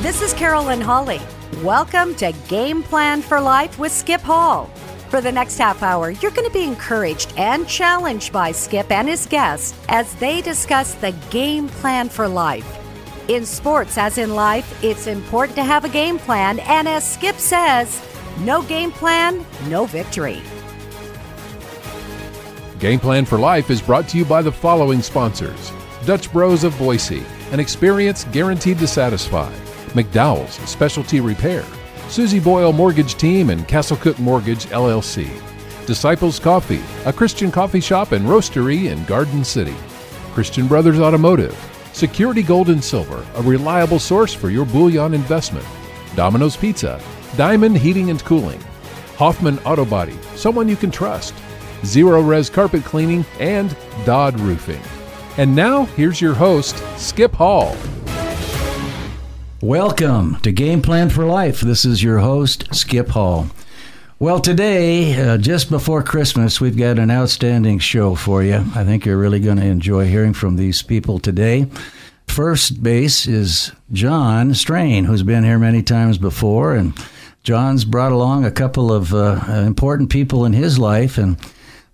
This is Carolyn Hawley. Welcome to Game Plan for Life with Skip Hall. For the next half hour, you're going to be encouraged and challenged by Skip and his guests as they discuss the game plan for life. In sports, as in life, it's important to have a game plan. And as Skip says, no game plan, no victory. Game Plan for Life is brought to you by the following sponsors: Dutch Bros of Boise, an experience guaranteed to satisfy; McDowell's Specialty Repair; Susie Boyle Mortgage Team and Castle Cook Mortgage, LLC; Disciples Coffee, a Christian coffee shop and roastery in Garden City; Christian Brothers Automotive; Security Gold and Silver, a reliable source for your bullion investment; Domino's Pizza; Diamond Heating and Cooling; Hoffman Autobody, someone you can trust; Zero Res Carpet Cleaning, and Dodd Roofing. And now, here's your host, Skip Hall. Welcome to Game Plan for Life. This is your host, Skip Hall. Well, today, just before Christmas, we've got an outstanding show for you. I think you're really going to enjoy hearing from these people today. First base is Jon Strain, who's been here many times before, and Jon's brought along a couple of important people in his life,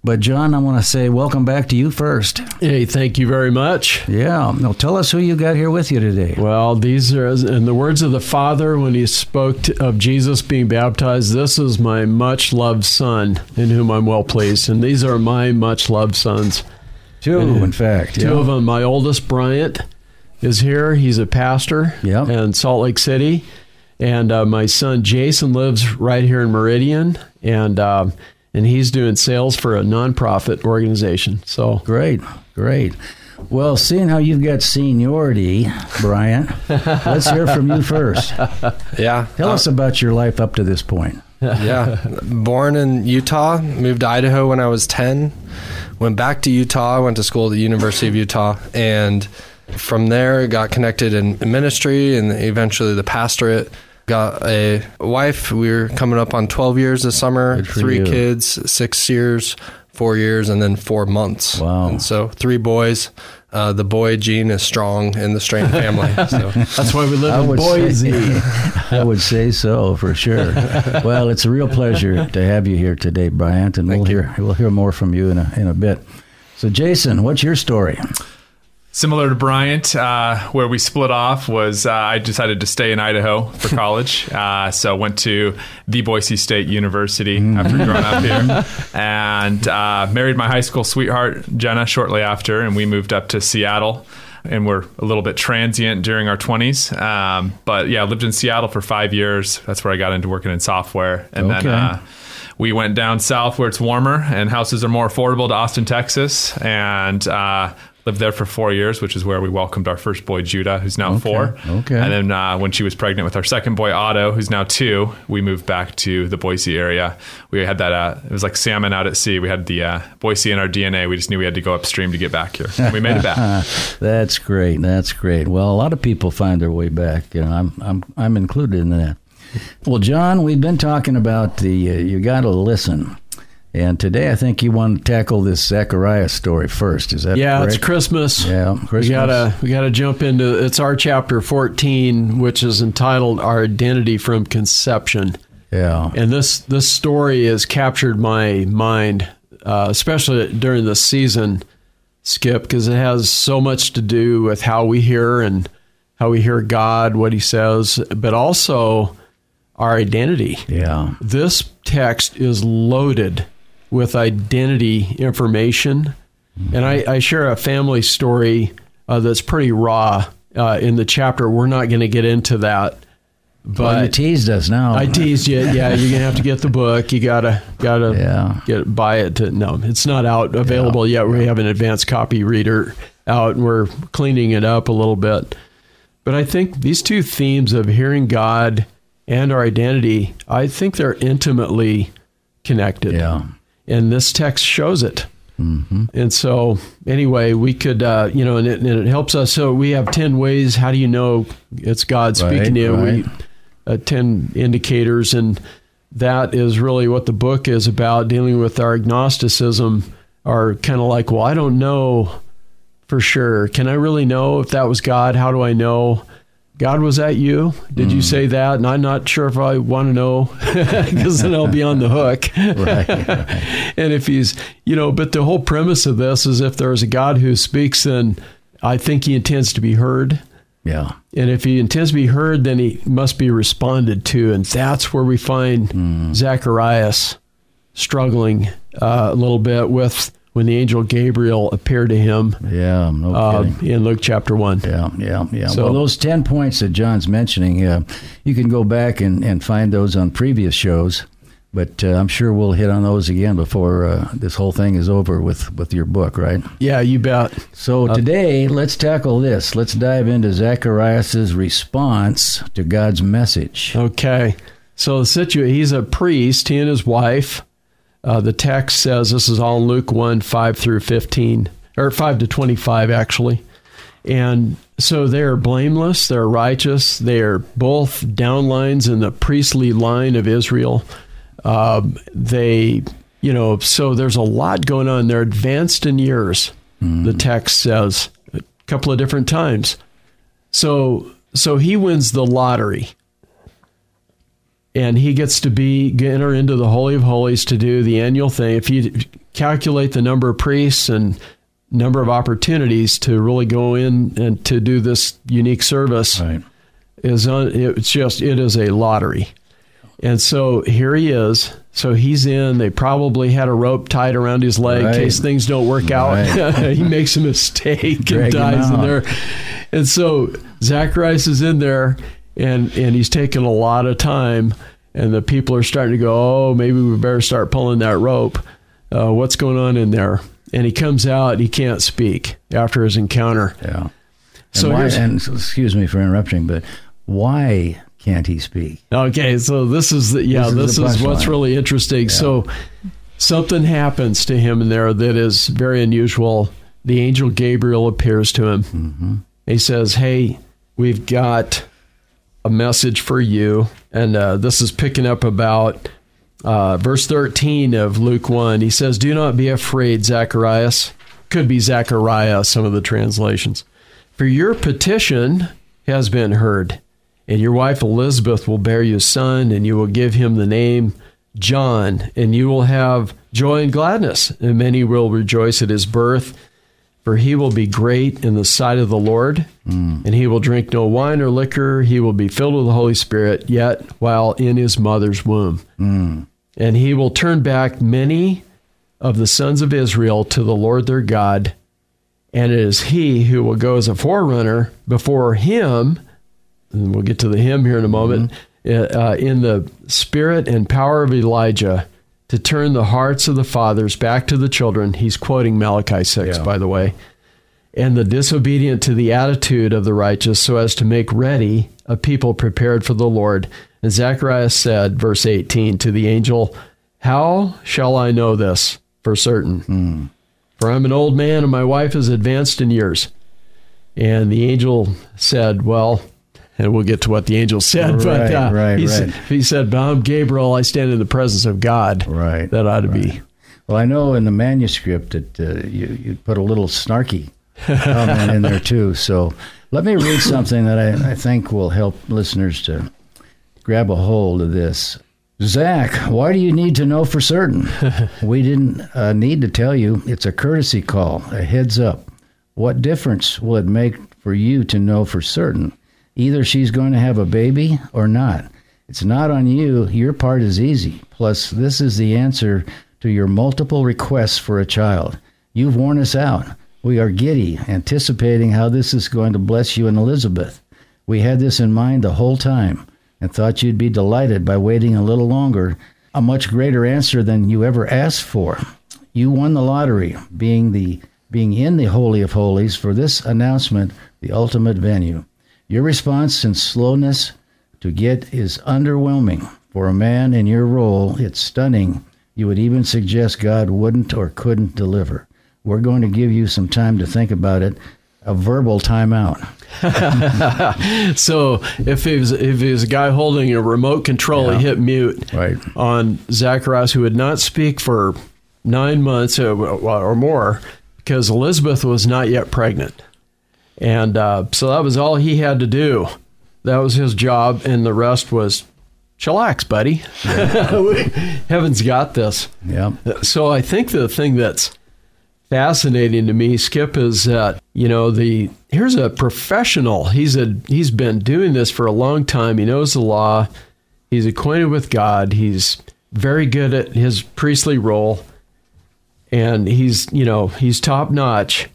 But, Jon, I want to say welcome back to you first. Hey, thank you very much. Yeah. Now, tell us who you got here with you today. Well, these are, in the words of the Father when he spoke of Jesus being baptized, this is my much-loved son in whom I'm well pleased. And these are my much-loved sons. Two, in fact. Of them. My oldest, Bryant, is here. He's a pastor in Salt Lake City. And my son, Jason, lives right here in Meridian. And he's doing sales for a nonprofit organization. So great. Well, seeing how you've got seniority, Bryant, let's hear from you first. Yeah. Tell us about your life up to this point. Yeah. Born in Utah, moved to Idaho when I was 10, went back to Utah, went to school at the University of Utah, and from there got connected in ministry and eventually the pastorate. Got a wife. We were coming up on 12 years this summer. Three kids, 6 years, 4 years, and then 4 months. Wow. And so 3 boys. The boy gene is strong in the Strain family. So that's why we live in Boise. I would say so, for sure. Well, it's a real pleasure to have you here today, Bryant, and we'll hear more from you in a bit. So, Jason, what's your story? Similar to Bryant, where we split off was I decided to stay in Idaho for college. So went to the Boise State University after growing up here, and married my high school sweetheart, Jenna, shortly after. And we moved up to Seattle, and we're a little bit transient during our 20s. But yeah, lived in Seattle for 5 years. That's where I got into working in software. And then we went down south where it's warmer and houses are more affordable to Austin, Texas. And lived there for 4 years, which is where we welcomed our first boy, Judah, who's now 4. Okay. And then when she was pregnant with our second boy, Otto, who's now 2, we moved back to the Boise area. We had that, it was like salmon out at sea. We had the Boise in our DNA. We just knew we had to go upstream to get back here. And we made it back. That's great. Well, a lot of people find their way back. You know, I'm included in that. Well, Jon, we've been talking about the You Gotta Listen. And today, I think you want to tackle this Zechariah story first. Is that correct? It's Christmas. Yeah, Christmas. We gotta jump into it's our chapter 14, which is entitled "Our Identity from Conception." Yeah. And this story has captured my mind, especially during this season, Skip, because it has so much to do with how we hear God, what He says, but also our identity. Yeah. This text is loaded with identity information. Mm-hmm. And I share a family story that's pretty raw in the chapter. We're not going to get into that. But you teased us now. I teased you. Yeah, you're going to have to get the book. You gotta buy it. It's not out available yet. We have an advanced copy reader out, and we're cleaning it up a little bit. But I think these two themes of hearing God and our identity, I think they're intimately connected. Yeah. And this text shows it. Mm-hmm. And so anyway, we could, and it helps us. So we have 10 ways. How do you know it's God speaking to you? Right. 10 indicators. And that is really what the book is about, dealing with our agnosticism, our kind of like, well, I don't know for sure. Can I really know if that was God? How do I know? God was at you. Did you say that? And I'm not sure if I want to know, because then I'll be on the hook. Right. And if he's, you know, but the whole premise of this is if there's a God who speaks, then I think he intends to be heard. Yeah. And if he intends to be heard, then he must be responded to. And that's where we find Zacharias struggling a little bit with when the angel Gabriel appeared to him. Yeah, no kidding. In Luke chapter 1. Yeah. So well, those 10 points that John's mentioning, you can go back and find those on previous shows, but I'm sure we'll hit on those again before this whole thing is over with your book, right? Yeah, you bet. So today, let's tackle this. Let's dive into Zacharias' response to God's message. Okay. So the he's a priest, he and his wife. The text says, this is all Luke 1, 5 through 15, or 5 to 25, actually. And so they're blameless, they're righteous, they're both downlines in the priestly line of Israel. They, you know, so there's a lot going on. They're advanced in years, the text says, a couple of different times. So he wins the lottery. And he gets to enter into the Holy of Holies to do the annual thing. If you calculate the number of priests and number of opportunities to really go in and to do this unique service, right, it is a lottery. And so here he is. So he's in. They probably had a rope tied around his leg in case things don't work out. He makes a mistake and dies in there. And so Zacharias is in there. And he's taking a lot of time, and the people are starting to go, oh, maybe we better start pulling that rope. What's going on in there? And he comes out, he can't speak after his encounter. Yeah. So excuse me for interrupting, but why can't he speak? Okay, so this is what's really interesting. Yeah. So something happens to him in there that is very unusual. The angel Gabriel appears to him. Mm-hmm. He says, hey, we've got a message for you. And this is picking up about verse 13 of Luke 1. He says, do not be afraid, Zacharias. Could be Zechariah, some of the translations. For your petition has been heard, and your wife Elizabeth will bear you a son, and you will give him the name John, and you will have joy and gladness, and many will rejoice at his birth. For he will be great in the sight of the Lord, and he will drink no wine or liquor. He will be filled with the Holy Spirit, yet while in his mother's womb. And he will turn back many of the sons of Israel to the Lord their God, and it is he who will go as a forerunner before him, and we'll get to the him here in a moment, in the spirit and power of Elijah, to turn the hearts of the fathers back to the children. He's quoting Malachi 6, by the way. And the disobedient to the attitude of the righteous, so as to make ready a people prepared for the Lord. And Zacharias said, verse 18, to the angel, how shall I know this for certain? For I'm an old man and my wife is advanced in years. And the angel said, and we'll get to what the angel said, he said, but I'm Gabriel, I stand in the presence of God. Right. That ought to be. Well, I know in the manuscript that you put a little snarky comment in there too. So let me read something that I think will help listeners to grab a hold of this. Zach, why do you need to know for certain? We didn't need to tell you. It's a courtesy call, a heads up. What difference will it make for you to know for certain? Either she's going to have a baby or not. It's not on you. Your part is easy. Plus, this is the answer to your multiple requests for a child. You've worn us out. We are giddy, anticipating how this is going to bless you and Elizabeth. We had this in mind the whole time and thought you'd be delighted by waiting a little longer, a much greater answer than you ever asked for. You won the lottery, being in the Holy of Holies for this announcement, the ultimate venue. Your response and slowness to get is underwhelming. For a man in your role, it's stunning. You would even suggest God wouldn't or couldn't deliver. We're going to give you some time to think about it, a verbal timeout. So if he was a guy holding a remote control, he hit mute on Zacharias, who would not speak for 9 months or more because Elizabeth was not yet pregnant. And so that was all he had to do That was his job, and the rest was, chillax, buddy. Yeah. Heaven's got this. Yeah. So I think the thing that's fascinating to me, Skip, is that, you know, here's a professional. He's been doing this for a long time. He knows the law. He's acquainted with God. He's very good at his priestly role. And he's top notch.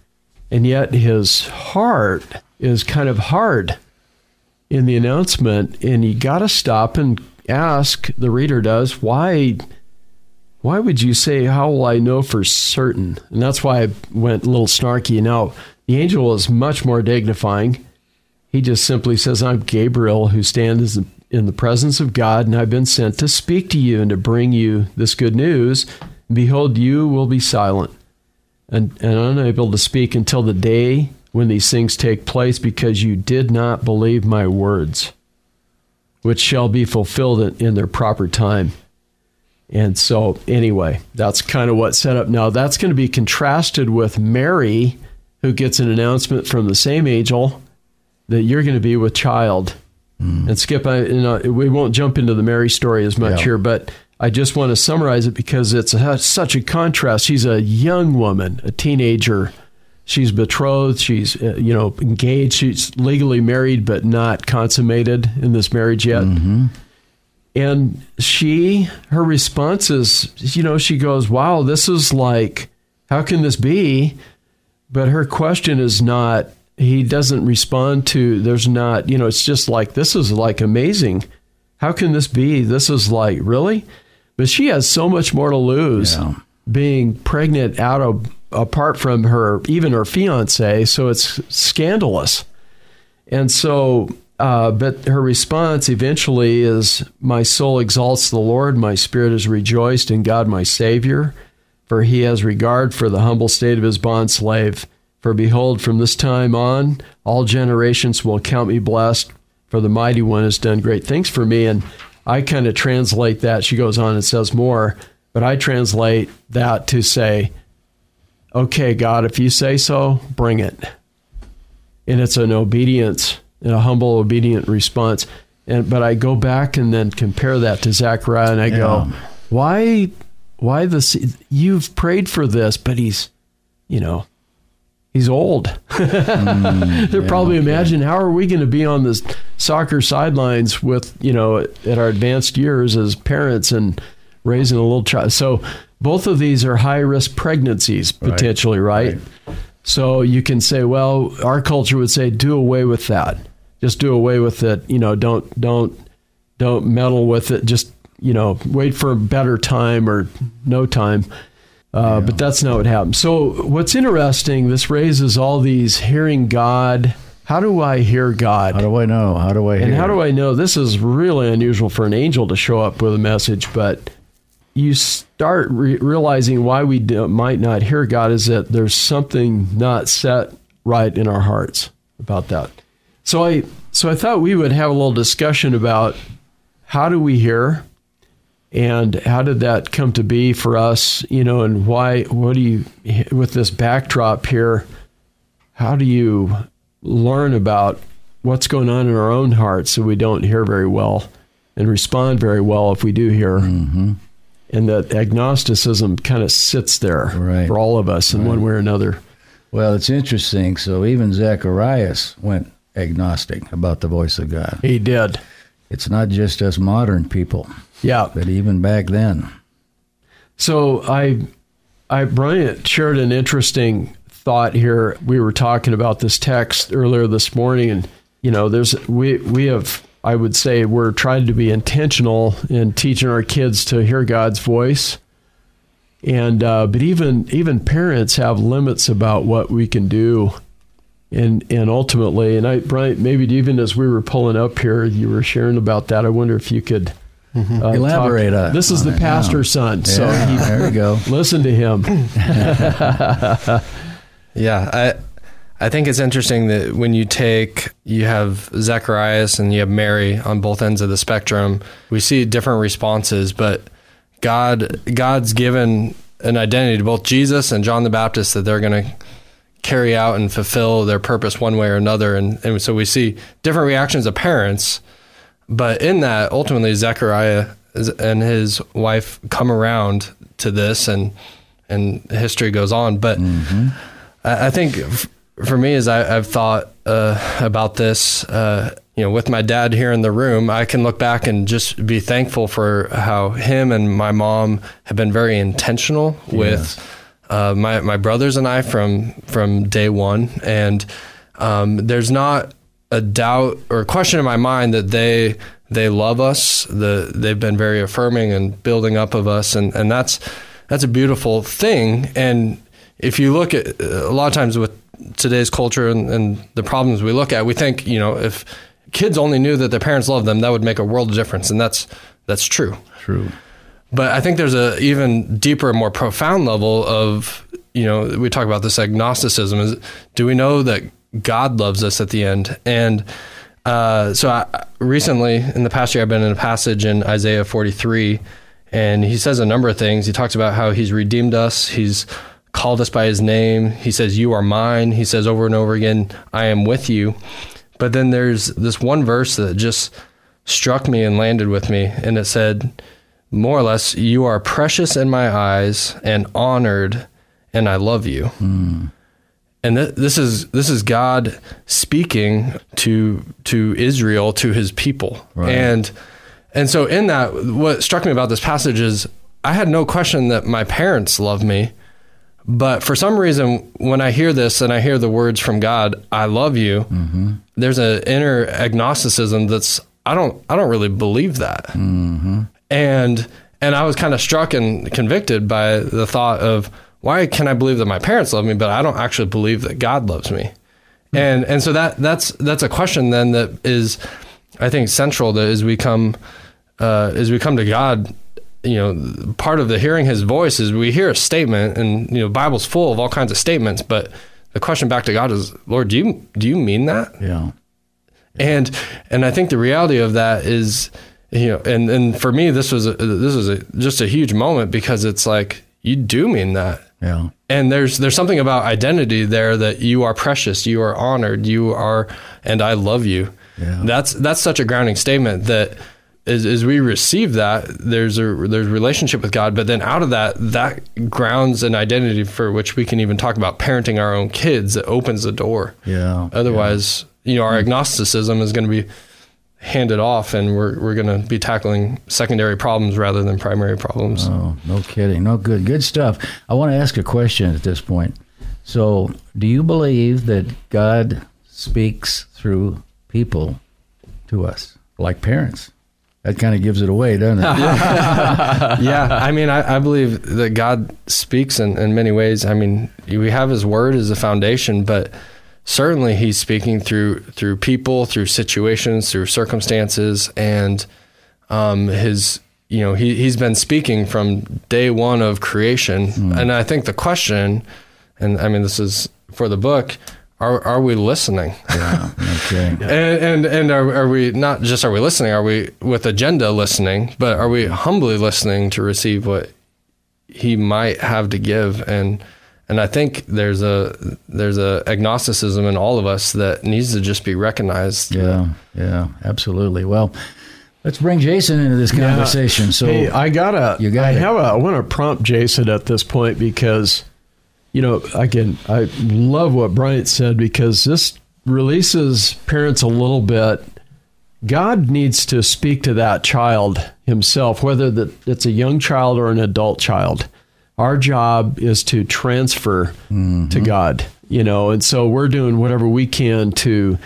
And yet his heart is kind of hard in the announcement, and you got to stop and ask, the reader does, why would you say, how will I know for certain? And that's why I went a little snarky. Now, the angel is much more dignifying. He just simply says, I'm Gabriel, who stands in the presence of God, and I've been sent to speak to you and to bring you this good news. Behold, you will be silent and unable to speak until the day when these things take place, because you did not believe my words, which shall be fulfilled in their proper time. And so anyway, that's kind of what's set up. Now that's going to be contrasted with Mary, who gets an announcement from the same angel that you're going to be with child. Mm. And Skip, we won't jump into the Mary story as much here, but I just want to summarize it because it's such a contrast. She's a young woman, a teenager. She's betrothed, she's engaged, she's legally married but not consummated in this marriage yet. Mm-hmm. And her response is, she goes, wow, this is like, how can this be? But her question is not, he doesn't respond to, there's not, it's just like, this is like amazing. How can this be? This is like, really? But she has so much more to lose being pregnant apart from even her fiance, so it's scandalous. And so, but her response eventually is, my soul exalts the Lord, my spirit is rejoiced in God my Savior, for he has regard for the humble state of his bondslave. For behold, from this time on, all generations will count me blessed, for the mighty one has done great things for me. And I kind of translate that. She goes on and says more, but I translate that to say, okay, God, if you say so, bring it. And it's an obedience, a humble, obedient response. But I go back and then compare that to Zechariah, and I go, why this? You've prayed for this, but he's old. They're probably imagining, how are we going to be on the soccer sidelines with, at our advanced years as parents and raising a little child? So both of these are high-risk pregnancies, potentially, right? So you can say, well, our culture would say, do away with that. Just do away with it. Don't meddle with it. Just, wait for a better time or no time. But that's not what happens. So what's interesting, this raises all these hearing God. How do I hear God? How do I know? How do I hear? And how do I know? This is really unusual for an angel to show up with a message, but you start realizing why we might not hear God is that there's something not set right in our hearts about that. So I thought we would have a little discussion about how do we hear and how did that come to be for us, and with this backdrop here, how do you learn about what's going on in our own hearts so we don't hear very well and respond very well if we do hear? Mm-hmm. And that agnosticism kind of sits there for all of us in one way or another. Well, it's interesting. So even Zacharias went agnostic about the voice of God. He did. It's not just us modern people. Yeah. But even back then. So Bryant shared an interesting thought here. We were talking about this text earlier this morning, and I would say we're trying to be intentional in teaching our kids to hear God's voice, and but even parents have limits about what we can do, and ultimately, Bryant, maybe even as we were pulling up here, you were sharing about that. I wonder if you could elaborate on it. This is the pastor's son, so there we go. Listen to him. I think it's interesting that when you have Zacharias and you have Mary on both ends of the spectrum, we see different responses, but God's given an identity to both Jesus and John the Baptist that they're going to carry out and fulfill their purpose one way or another. And so we see different reactions of parents, but in that, ultimately, Zechariah and his wife come around to this, and history goes on. But I think for me, as I've thought about this, you know, with my dad here in the room, I can look back and just be thankful for how him and my mom have been very intentional with my brothers and I from day one. And there's not a doubt or a question in my mind that they love us. They've been very affirming and building up of us. And that's a beautiful thing. And if you look at a lot of times with today's culture and the problems we look at, we think, you know, if kids only knew that their parents loved them, that would make a world of difference. And that's true. True. But I think there's a even deeper, more profound level of, you know, we talk about this agnosticism is, do we know that God loves us at the end? And so I, recently in the past year, I've been in a passage in Isaiah 43, and he says a number of things. He talks about how he's redeemed us. He's called us by his name. He says, you are mine. He says over and over again, I am with you. But then there's this one verse that just struck me and landed with me. And it said, more or less, you are precious in my eyes and honored, and I love you. And this is God speaking to Israel, to his people. Right. And so in that, what struck me about this passage is I had no question that my parents love me, but for some reason, when I hear this and I hear the words from God, I love you, there's an inner agnosticism that's, I don't really believe that. And I was kind of struck and convicted by the thought of, why can I believe that my parents love me, but I don't actually believe that God loves me? And so that's a question then that is, I think, central, that as we come to God, you know, part of the hearing his voice is we hear a statement, and, you know, Bible's full of all kinds of statements, but the question back to God is, Lord, do you mean that? Yeah. And I think the reality of that is, you know, and for me, this was just a huge moment, because it's like, you do mean that. Yeah. And there's something about identity there, that you are precious, you are honored, you are, and I love you. Yeah. That's such a grounding statement that as we receive that, there's relationship with God, but then out of that grounds an identity for which we can even talk about parenting our own kids. It opens the door. Yeah. Otherwise, you know, our agnosticism is going to be handed off, and we're going to be tackling secondary problems rather than primary problems. Oh, no kidding. No, good stuff. I want to ask a question at this point. So, do you believe that God speaks through people to us, like parents? That kind of gives it away, doesn't it? Yeah. I mean, I believe that God speaks in many ways. I mean, we have his word as a foundation, but certainly he's speaking through people, through situations, through circumstances, and his, you know, he's been speaking from day one of creation. And I think the question, and I mean, this is for the book, are we listening? Yeah. Okay. and are we not just, are we listening? Are we with agenda listening, but are we humbly listening to receive what he might have to give? And I think there's a agnosticism in all of us that needs to just be recognized. Yeah, absolutely. Well, let's bring Jason into this conversation. So hey, I want to prompt Jason at this point, because, you know, I love what Bryant said, because this releases parents a little bit. God needs to speak to that child himself, whether that it's a young child or an adult child. Our job is to transfer to God, you know, and so we're doing whatever we can to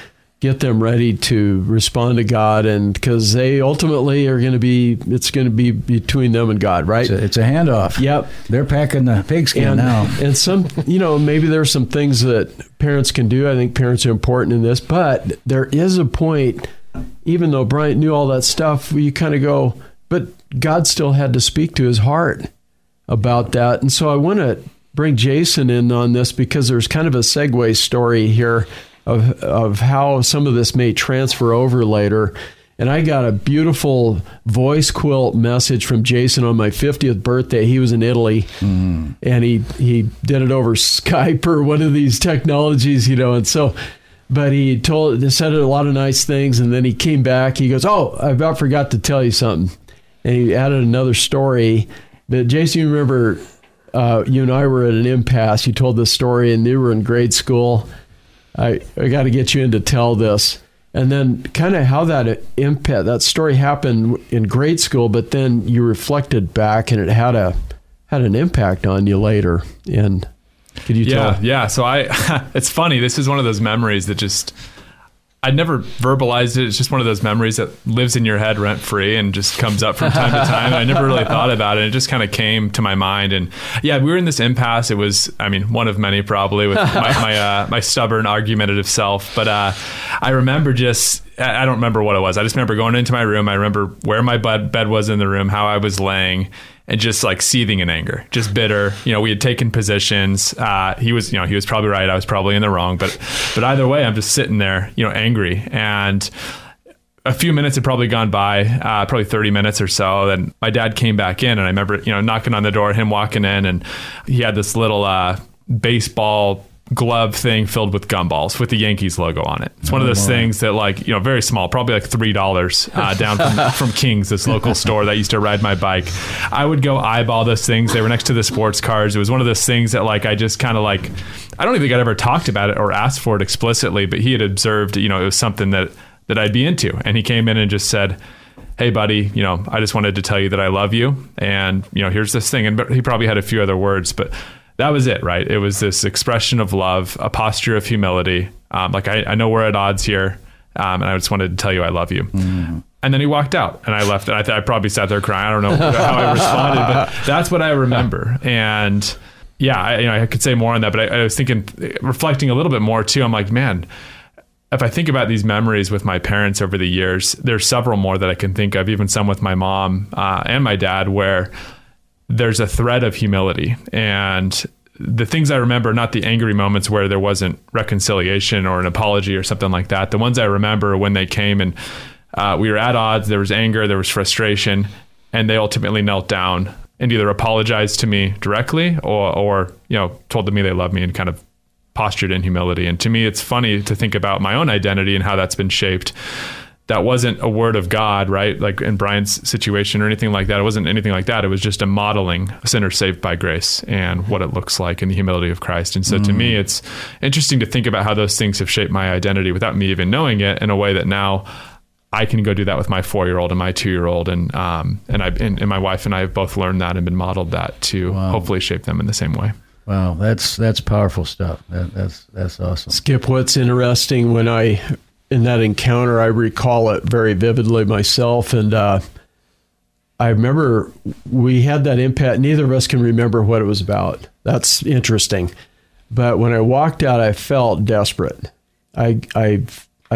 get them ready to respond to God, and because they ultimately are going to be, it's going to be between them and God, right? It's a handoff. Yep. They're packing the pigskin now. And some, you know, maybe there's some things that parents can do. I think parents are important in this, but there is a point, even though Bryant knew all that stuff, you kind of go, but God still had to speak to his heart about that. And so I want to bring Jason in on this, because there's kind of a segue story here of how some of this may transfer over later. And I got a beautiful voice quilt message from Jason on my 50th birthday. He was in Italy, and he did it over Skype or one of these technologies, you know. And so, but he said a lot of nice things, and then he came back. He goes, "Oh, I about forgot to tell you something," and he added another story. But Jason, you remember, you and I were at an impasse. You told this story, and you were in grade school. I got to get you in to tell this. And then kind of how that impact, that story happened in grade school, but then you reflected back and it had an impact on you later. And could you tell? Yeah. So it's funny. This is one of those memories that just, I never verbalized it. It's just one of those memories that lives in your head rent free and just comes up from time to time. And I never really thought about it. It just kind of came to my mind. And yeah, we were in this impasse. It was, I mean, one of many probably with my stubborn argumentative self. But I remember I don't remember what it was. I just remember going into my room. I remember where my bed was in the room, how I was laying, and just like seething in anger, just bitter. You know, we had taken positions. He was probably right. I was probably in the wrong, but either way, I'm just sitting there, you know, angry. And a few minutes had probably gone by, probably 30 minutes or so. Then my dad came back in, and I remember, you know, knocking on the door, him walking in, and he had this little baseball glove thing filled with gumballs with the Yankees logo on it. It's one of those things that, like, you know, very small, probably like $3 down from King's, this local store that used to ride my bike. I would go eyeball those things. They were next to the sports cars. It was one of those things that, like, I just kind of, like, I don't even think I'd ever talked about it or asked for it explicitly, but he had observed, you know, it was something that I'd be into. And he came in and just said, "Hey buddy, you know, I just wanted to tell you that I love you. And, you know, here's this thing." And he probably had a few other words, but that was it, right? It was this expression of love, a posture of humility. I know we're at odds here, and I just wanted to tell you I love you. Mm. And then he walked out, and I left. And I probably sat there crying. I don't know how I responded, but that's what I remember. And yeah, I could say more on that, but I was thinking, reflecting a little bit more too. I'm like, man, if I think about these memories with my parents over the years, there's several more that I can think of, even some with my mom and my dad, where there's a thread of humility. And the things I remember, not the angry moments where there wasn't reconciliation or an apology or something like that. The ones I remember when they came and we were at odds, there was anger, there was frustration, and they ultimately knelt down and either apologized to me directly or you know, told me they loved me and kind of postured in humility. And to me, it's funny to think about my own identity and how that's been shaped. That wasn't a word of God, right? Like in Brian's situation or anything like that. It wasn't anything like that. It was just a modeling, a sinner saved by grace and what it looks like in the humility of Christ. And so to me, it's interesting to think about how those things have shaped my identity without me even knowing it, in a way that now I can go do that with my 4-year-old and my 2-year-old. And my wife and I have both learned that and been modeled that to hopefully shape them in the same way. Wow. That's powerful stuff. That's awesome. Skip, what's interesting when in that encounter, I recall it very vividly myself. And I remember we had that impact. Neither of us can remember what it was about. That's interesting. But when I walked out, I felt desperate. I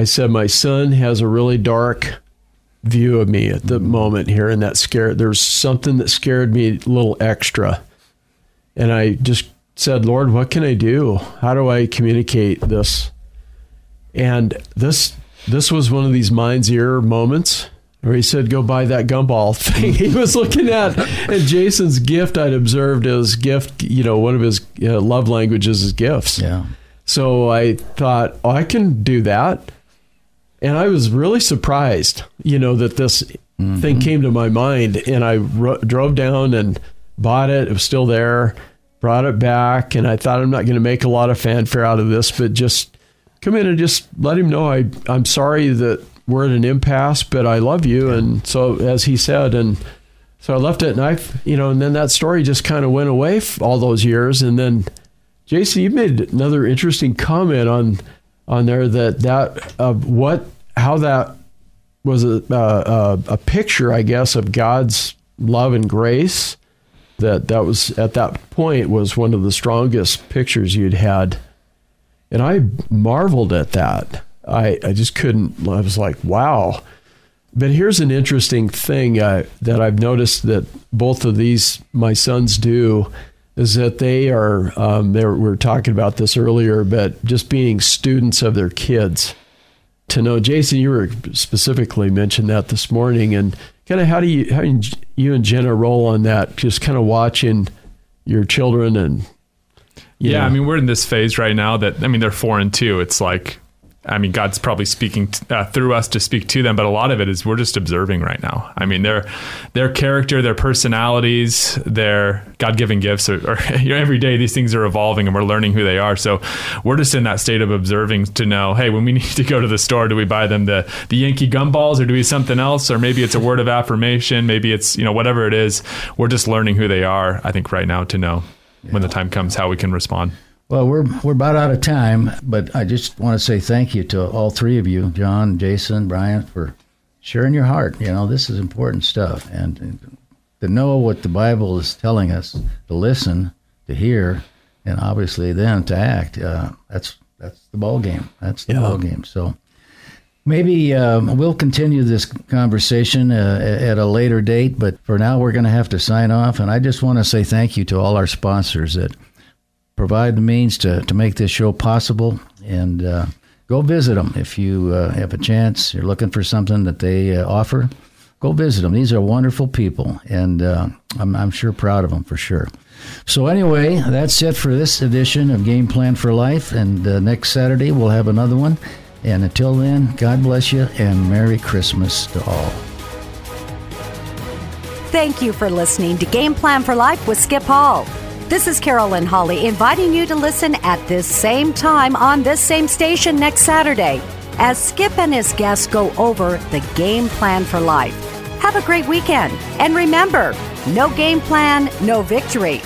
said, my son has a really dark view of me at the moment here. And that there's something that scared me a little extra. And I just said, Lord, what can I do? How do I communicate this? And this was one of these mind's ear moments where he said, go buy that gumball thing he was looking at. And Jason's gift, I'd observed his gift, you know, one of his love languages is gifts. Yeah. So I thought, I can do that. And I was really surprised, you know, that this thing came to my mind. And I drove down and bought it. It was still there, brought it back. And I thought, I'm not going to make a lot of fanfare out of this, but just come in and just let him know I'm sorry that we're at an impasse, but I love you. And so, as he said, and so I left it, and and then that story just kind of went away all those years. And then, Jason, you made another interesting comment on there how that was a picture, I guess, of God's love and grace. That was at that point was one of the strongest pictures you'd had. And I marveled at that. I just couldn't, I was like, wow. But here's an interesting thing that I've noticed that both of these, my sons do, is that they are, we were talking about this earlier, but just being students of their kids. to know. Jason, you were specifically mentioned that this morning, and kind of how do you and Jenna roll on that? Just kind of watching your children and. Yeah, I mean, we're in this phase right now that, I mean, they're 4 and 2. It's like, I mean, God's probably speaking through us to speak to them, but a lot of it is we're just observing right now. I mean, their character, their personalities, their God-given gifts are every day these things are evolving and we're learning who they are. So we're just in that state of observing to know, hey, when we need to go to the store, do we buy them the Yankee gumballs, or do we something else? Or maybe it's a word of affirmation. Maybe it's, whatever it is, we're just learning who they are, I think, right now to know. Yeah. When the time comes, how we can respond. Well, we're about out of time, but I just want to say thank you to all three of you, Jon, Jason, Bryant, for sharing your heart. This is important stuff. And to know what the Bible is telling us, to listen, to hear, and obviously then to act, that's the ball game. That's the ball game. So maybe we'll continue this conversation at a later date, but for now we're going to have to sign off. And I just want to say thank you to all our sponsors that provide the means to make this show possible, and go visit them. If you have a chance, you're looking for something that they offer, go visit them. These are wonderful people, and I'm sure proud of them for sure. So anyway, that's it for this edition of Game Plan for Life, and next Saturday we'll have another one. And until then, God bless you, and Merry Christmas to all. Thank you for listening to Game Plan for Life with Skip Hall. This is Carolyn Hawley inviting you to listen at this same time on this same station next Saturday as Skip and his guests go over the game plan for life. Have a great weekend. And remember, no game plan, no victory.